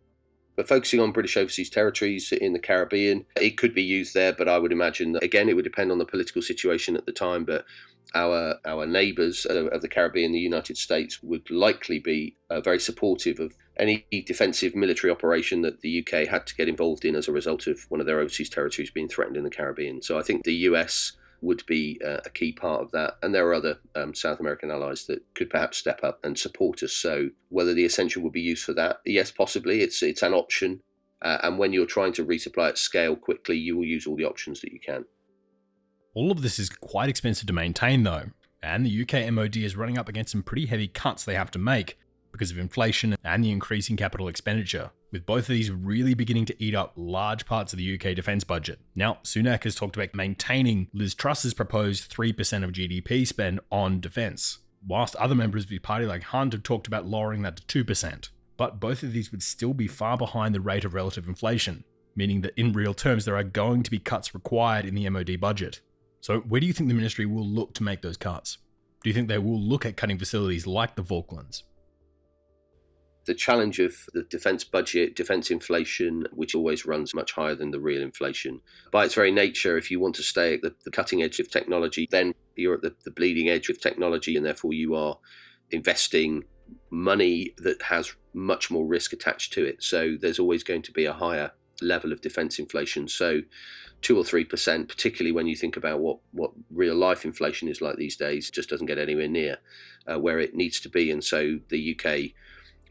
But focusing on British overseas territories in the Caribbean, it could be used there. But I would imagine that, again, it would depend on the political situation at the time. But our neighbours of the Caribbean, the United States, would likely be very supportive of any defensive military operation that the UK had to get involved in as a result of one of their overseas territories being threatened in the Caribbean. So I think the US would be a key part of that. And there are other South American allies that could perhaps step up and support us. So whether the Ascension would be used for that, yes, possibly. It's an option. And when you're trying to resupply at scale quickly, you will use all the options that you can. All of this is quite expensive to maintain, though. And the UK MOD is running up against some pretty heavy cuts they have to make because of inflation and the increasing capital expenditure, with both of these really beginning to eat up large parts of the UK defence budget. Now, Sunak has talked about maintaining Liz Truss's proposed 3% of GDP spend on defence, whilst other members of the party like Hunt have talked about lowering that to 2%. But both of these would still be far behind the rate of relative inflation, meaning that in real terms there are going to be cuts required in the MOD budget. So where do you think the ministry will look to make those cuts? Do you think they will look at cutting facilities like the Falklands? The challenge of the defence budget, defence inflation, which always runs much higher than the real inflation. By its very nature, if you want to stay at the cutting edge of technology, then you're at the bleeding edge of technology, and therefore you are investing money that has much more risk attached to it. So there's always going to be a higher level of defence inflation. So 2 or 3%, particularly when you think about what real life inflation is like these days, just doesn't get anywhere near where it needs to be. And so the UK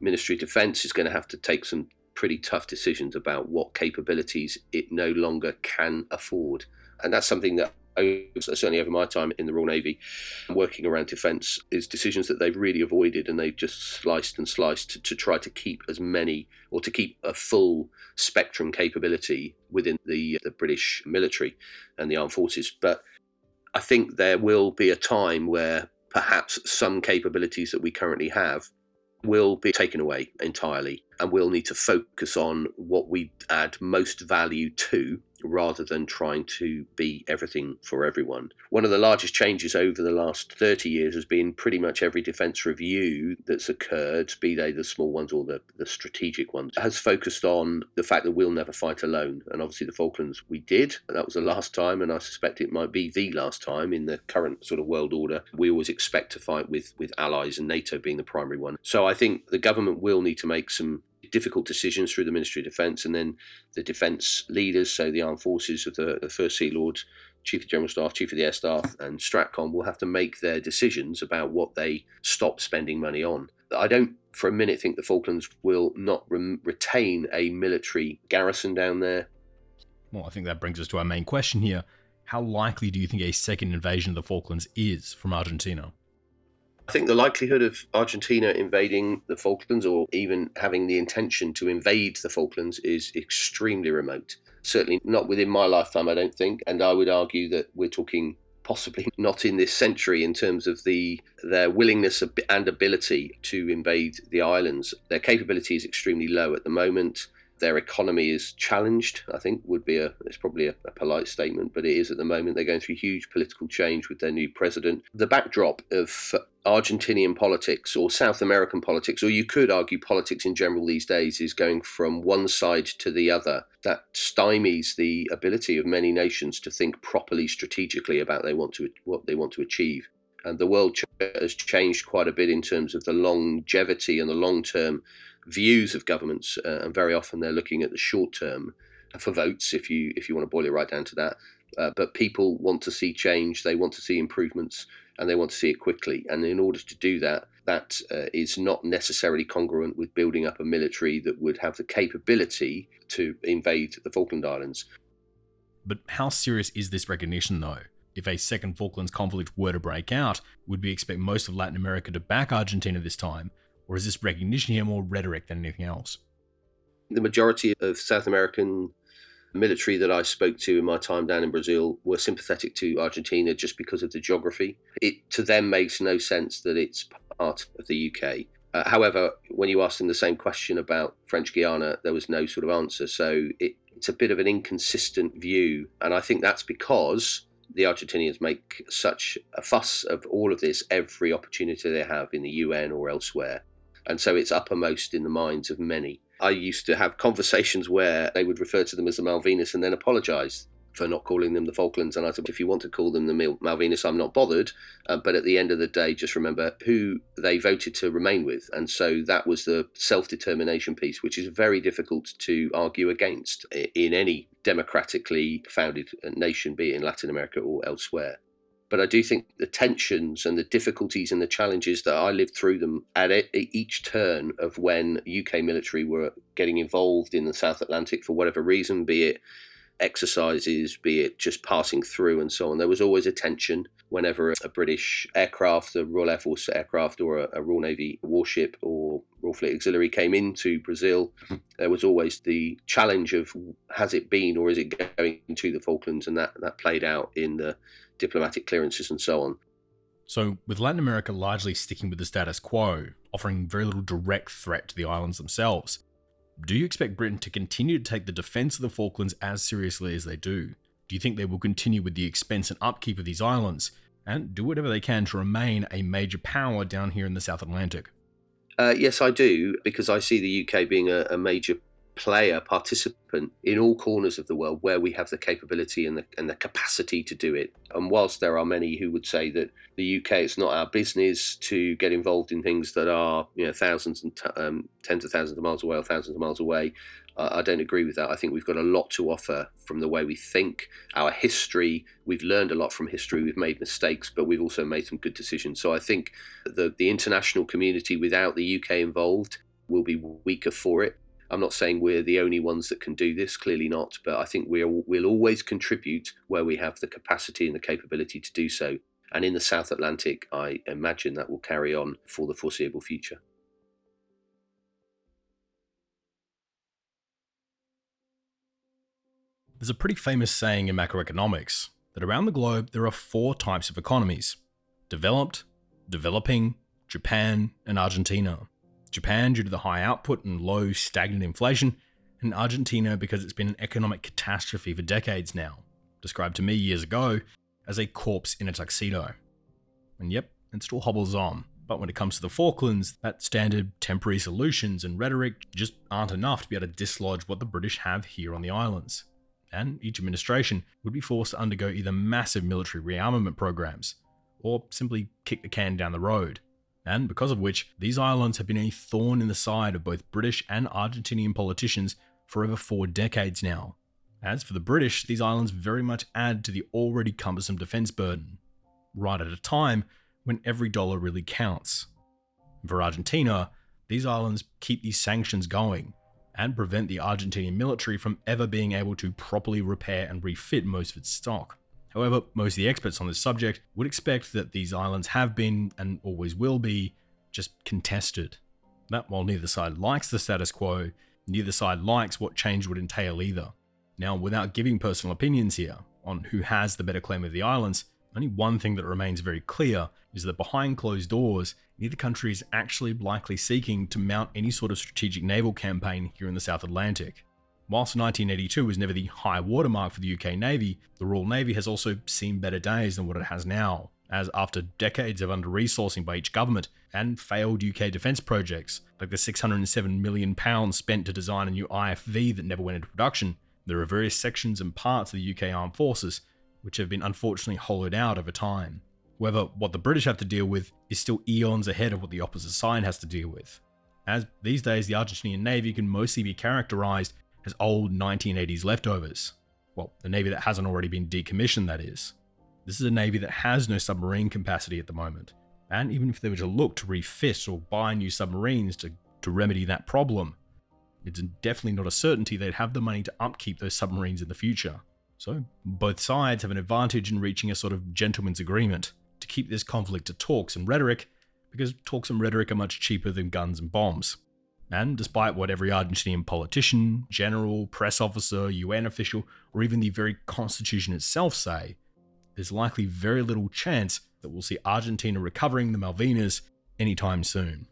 Ministry of Defence is going to have to take some pretty tough decisions about what capabilities it no longer can afford. And that's something that, certainly over my time in the Royal Navy, working around defence, is decisions that they've really avoided, and they've just sliced and sliced to try to keep as many, or to keep a full spectrum capability within the British military and the armed forces. But I think there will be a time where perhaps some capabilities that we currently have will be taken away entirely, and we'll need to focus on what we add most value to rather than trying to be everything for everyone. One of the largest changes over the last 30 years has been pretty much every defence review that's occurred, be they the small ones or the strategic ones, has focused on the fact that we'll never fight alone. And obviously the Falklands, we did. That was the last time, and I suspect it might be the last time in the current sort of world order. We always expect to fight with allies, and NATO being the primary one. So I think the government will need to make some difficult decisions through the Ministry of Defence, and then the defence leaders, so the armed forces of the First Sea Lords, Chief of General Staff, Chief of the Air Staff and Stratcom, will have to make their decisions about what they stop spending money on. I don't for a minute think the Falklands will not retain a military garrison down there. Well, I think that brings us to our main question here. How likely do you think a second invasion of the Falklands is from Argentina? I think the likelihood of Argentina invading the Falklands, or even having the intention to invade the Falklands, is extremely remote. Certainly not within my lifetime, I don't think. And I would argue that we're talking possibly not in this century in terms of their willingness and ability to invade the islands. Their capability is extremely low at the moment. Their economy is challenged, I think, it's probably a polite statement, but it is at the moment. They're going through huge political change with their new president. The backdrop of Argentinian politics, or South American politics, or you could argue politics in general these days, is going from one side to the other. That stymies the ability of many nations to think properly strategically about what they want to achieve. And the world has changed quite a bit in terms of the longevity and the long-term views of governments, and very often they're looking at the short term for votes, if you want to boil it right down to that. But people want to see change, they want to see improvements, and they want to see it quickly. And in order to do that, that is not necessarily congruent with building up a military that would have the capability to invade the Falkland Islands. But how serious is this recognition, though? If a second Falklands conflict were to break out, would we expect most of Latin America to back Argentina this time, or is this recognition here more rhetoric than anything else? The majority of South American military that I spoke to in my time down in Brazil were sympathetic to Argentina just because of the geography. It, to them, makes no sense that it's part of the UK. However, when you asked them the same question about French Guiana, there was no sort of answer. So it's a bit of an inconsistent view. And I think that's because the Argentinians make such a fuss of all of this every opportunity they have in the UN or elsewhere. And so it's uppermost in the minds of many. I used to have conversations where they would refer to them as the Malvinas and then apologise for not calling them the Falklands. And I said, if you want to call them the Malvinas, I'm not bothered. But at the end of the day, just remember who they voted to remain with. And so that was the self-determination piece, which is very difficult to argue against in any democratically founded nation, be it in Latin America or elsewhere. But I do think the tensions and the difficulties and the challenges that I lived through them at each turn of when UK military were getting involved in the South Atlantic for whatever reason, be it exercises, be it just passing through and so on. There was always a tension whenever a British aircraft, a Royal Air Force aircraft or a Royal Navy warship or Royal Fleet Auxiliary came into Brazil. There was always the challenge of has it been or is it going to the Falklands? And that played out in the diplomatic clearances and so on. So with Latin America largely sticking with the status quo, offering very little direct threat to the islands themselves, do you expect Britain to continue to take the defence of the Falklands as seriously as they do? Do you think they will continue with the expense and upkeep of these islands and do whatever they can to remain a major power down here in the South Atlantic? Yes, I do, because I see the UK being a major player, participant in all corners of the world where we have the capability and the capacity to do it. And whilst there are many who would say that the UK, it's not our business to get involved in things that are, you know, thousands and tens of thousands of miles away or thousands of miles away, I don't agree with that. I think we've got a lot to offer from the way we think. Our history, we've learned a lot from history. We've made mistakes, but we've also made some good decisions. So I think the international community without the UK involved will be weaker for it. I'm not saying we're the only ones that can do this, clearly not, but I think we'll always contribute where we have the capacity and the capability to do so. And in the South Atlantic, I imagine that will carry on for the foreseeable future. There's a pretty famous saying in macroeconomics that around the globe, there are four types of economies: developed, developing, Japan, and Argentina. Japan due to the high output and low stagnant inflation, and Argentina because it's been an economic catastrophe for decades now, described to me years ago as a corpse in a tuxedo. And yep, it still hobbles on, but when it comes to the Falklands, that standard temporary solutions and rhetoric just aren't enough to be able to dislodge what the British have here on the islands. And each administration would be forced to undergo either massive military rearmament programs, or simply kick the can down the road. And because of which, these islands have been a thorn in the side of both British and Argentinian politicians for over 4 decades now. As for the British, these islands very much add to the already cumbersome defence burden, right at a time when every dollar really counts. For Argentina, these islands keep these sanctions going and prevent the Argentinian military from ever being able to properly repair and refit most of its stock. However, most of the experts on this subject would expect that these islands have been, and always will be, just contested. That while neither side likes the status quo, neither side likes what change would entail either. Now, without giving personal opinions here on who has the better claim of the islands, only one thing that remains very clear is that behind closed doors, neither country is actually likely seeking to mount any sort of strategic naval campaign here in the South Atlantic. Whilst 1982 was never the high watermark for the UK Navy, the Royal Navy has also seen better days than what it has now, as after decades of under-resourcing by each government and failed UK defence projects, like the £607 million spent to design a new IFV that never went into production, there are various sections and parts of the UK Armed Forces which have been unfortunately hollowed out over time. However, what the British have to deal with is still eons ahead of what the opposite side has to deal with, as these days the Argentinian Navy can mostly be characterised as old 1980s leftovers. Well, the Navy that hasn't already been decommissioned, that is. This is a Navy that has no submarine capacity at the moment, and even if they were to look to refit or buy new submarines to remedy that problem, it's definitely not a certainty they'd have the money to upkeep those submarines in the future. So both sides have an advantage in reaching a sort of gentleman's agreement to keep this conflict to talks and rhetoric, because talks and rhetoric are much cheaper than guns and bombs. And despite what every Argentinian politician, general, press officer, UN official, or even the very constitution itself say, there's likely very little chance that we'll see Argentina recovering the Malvinas anytime soon.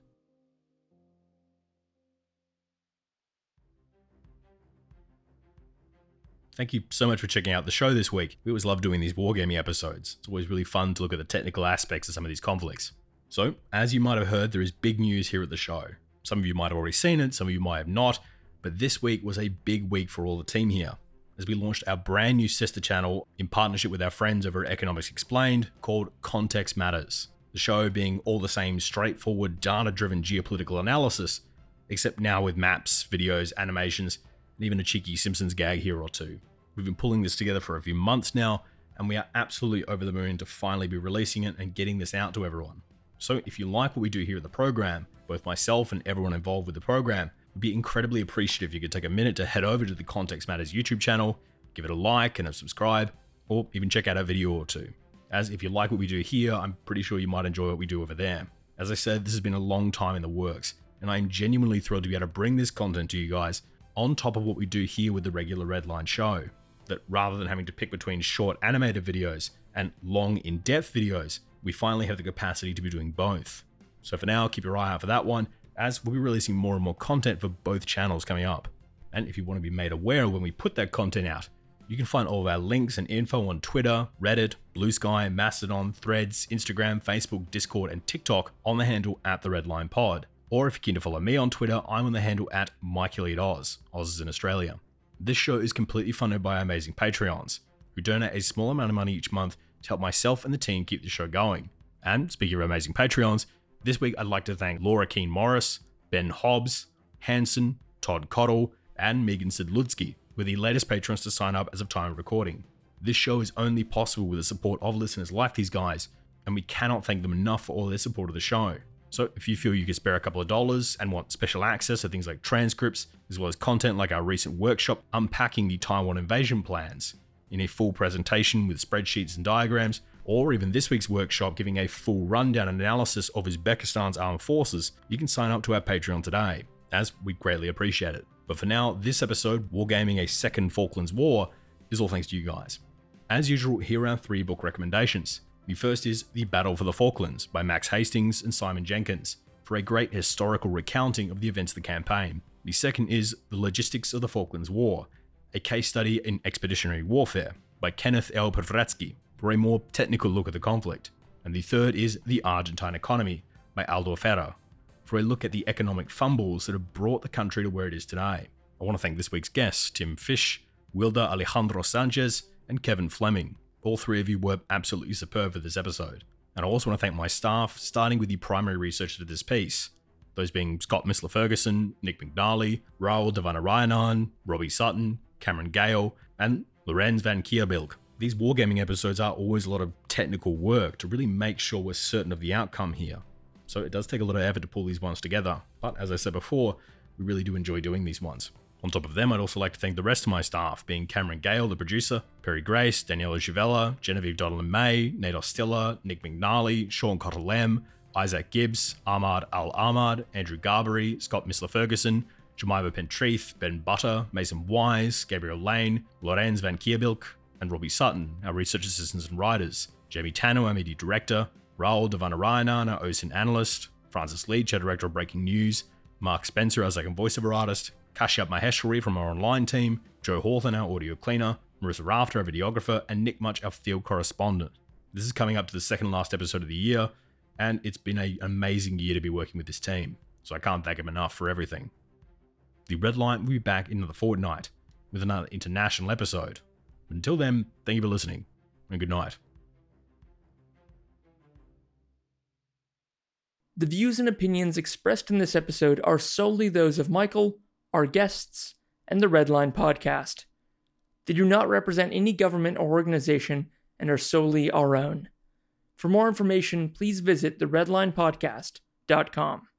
Thank you so much for checking out the show this week. We always love doing these wargaming episodes. It's always really fun to look at the technical aspects of some of these conflicts. So, as you might have heard, there is big news here at the show. Some of you might have already seen it, some of you might have not, but this week was a big week for all the team here, as we launched our brand new sister channel in partnership with our friends over at Economics Explained called Context Matters, the show being all the same straightforward data-driven geopolitical analysis, except now with maps, videos, animations, and even a cheeky Simpsons gag here or two. We've been pulling this together for a few months now, and we are absolutely over the moon to finally be releasing it and getting this out to everyone. So if you like what we do here at the program, both myself and everyone involved with the program would be incredibly appreciative if you could take a minute to head over to the Context Matters YouTube channel, give it a like and a subscribe, or even check out a video or two. As if you like what we do here, I'm pretty sure you might enjoy what we do over there. As I said, this has been a long time in the works, and I'm genuinely thrilled to be able to bring this content to you guys on top of what we do here with the regular Red Line show. That rather than having to pick between short animated videos and long in-depth videos, we finally have the capacity to be doing both. So for now, keep your eye out for that one, as we'll be releasing more and more content for both channels coming up. And if you want to be made aware when we put that content out, you can find all of our links and info on Twitter, Reddit, Blue Sky, Mastodon, Threads, Instagram, Facebook, Discord, and TikTok on the handle @TheRedLinePod. Or if you're keen to follow me on Twitter, I'm on the handle @MikeHilliardOz. Oz is in Australia. This show is completely funded by our amazing Patreons, who donate a small amount of money each month to help myself and the team keep the show going. And speaking of amazing Patreons, this week I'd like to thank Laura Keane Morris, Ben Hobbs, Hanson, Todd Cottle, and Megan Sidludsky, who are the latest patrons to sign up as of time of recording. This show is only possible with the support of listeners like these guys, and we cannot thank them enough for all their support of the show. So if you feel you could spare a couple of dollars and want special access to things like transcripts, as well as content like our recent workshop unpacking the Taiwan invasion plans, in a full presentation with spreadsheets and diagrams, or even this week's workshop giving a full rundown and analysis of Uzbekistan's armed forces, you can sign up to our Patreon today, as we greatly appreciate it. But for now, this episode, Wargaming a Second Falklands War, is all thanks to you guys. As usual, here are our three book recommendations. The first is The Battle for the Falklands by Max Hastings and Simon Jenkins, for a great historical recounting of the events of the campaign. The second is The Logistics of the Falklands War, a case study in expeditionary warfare by Kenneth L. Pervratsky, for a more technical look at the conflict. And the third is The Argentine Economy by Aldo Ferro, for a look at the economic fumbles that have brought the country to where it is today. I want to thank this week's guests, Tim Fish, Wilder Alejandro Sanchez, and Kevin Fleming. All three of you were absolutely superb for this episode. And I also want to thank my staff, starting with the primary researchers of this piece, those being Scott Misler-Ferguson, Nick McNally, Raul Devanarayanan, Robbie Sutton, Cameron Gale, and Lorenz van Kierbilk. These wargaming episodes are always a lot of technical work to really make sure we're certain of the outcome here. So it does take a lot of effort to pull these ones together. But as I said before, we really do enjoy doing these ones. On top of them, I'd also like to thank the rest of my staff, being Cameron Gale, the producer, Perry Grace, Daniela Givella, Genevieve Donnellan-May, Nate Ostilla, Nick McNally, Sean Cottle-Lem, Isaac Gibbs, Ahmad Al-Ahmad, Andrew Garbery, Scott Misler-Ferguson, Jemima Pentreath, Ben Butter, Mason Wise, Gabriel Lane, Lorenz van Kierbilk, and Robbie Sutton, our research assistants and writers, Jamie Tano, our media director, Raul Devanarayanan, our OSINT analyst, Francis Leach, our director of breaking news, Mark Spencer, our second voiceover artist, Kashyap Maheshwari from our online team, Joe Hawthorne, our audio cleaner, Marissa Rafter, our videographer, and Nick Much, our field correspondent. This is coming up to the second last episode of the year, and it's been an amazing year to be working with this team, so I can't thank him enough for everything. The Red Line will be back in another fortnight with another international episode. But until then, thank you for listening, and good night. The views and opinions expressed in this episode are solely those of Michael, our guests, and the Red Line podcast. They do not represent any government or organization and are solely our own. For more information, please visit theredlinepodcast.com.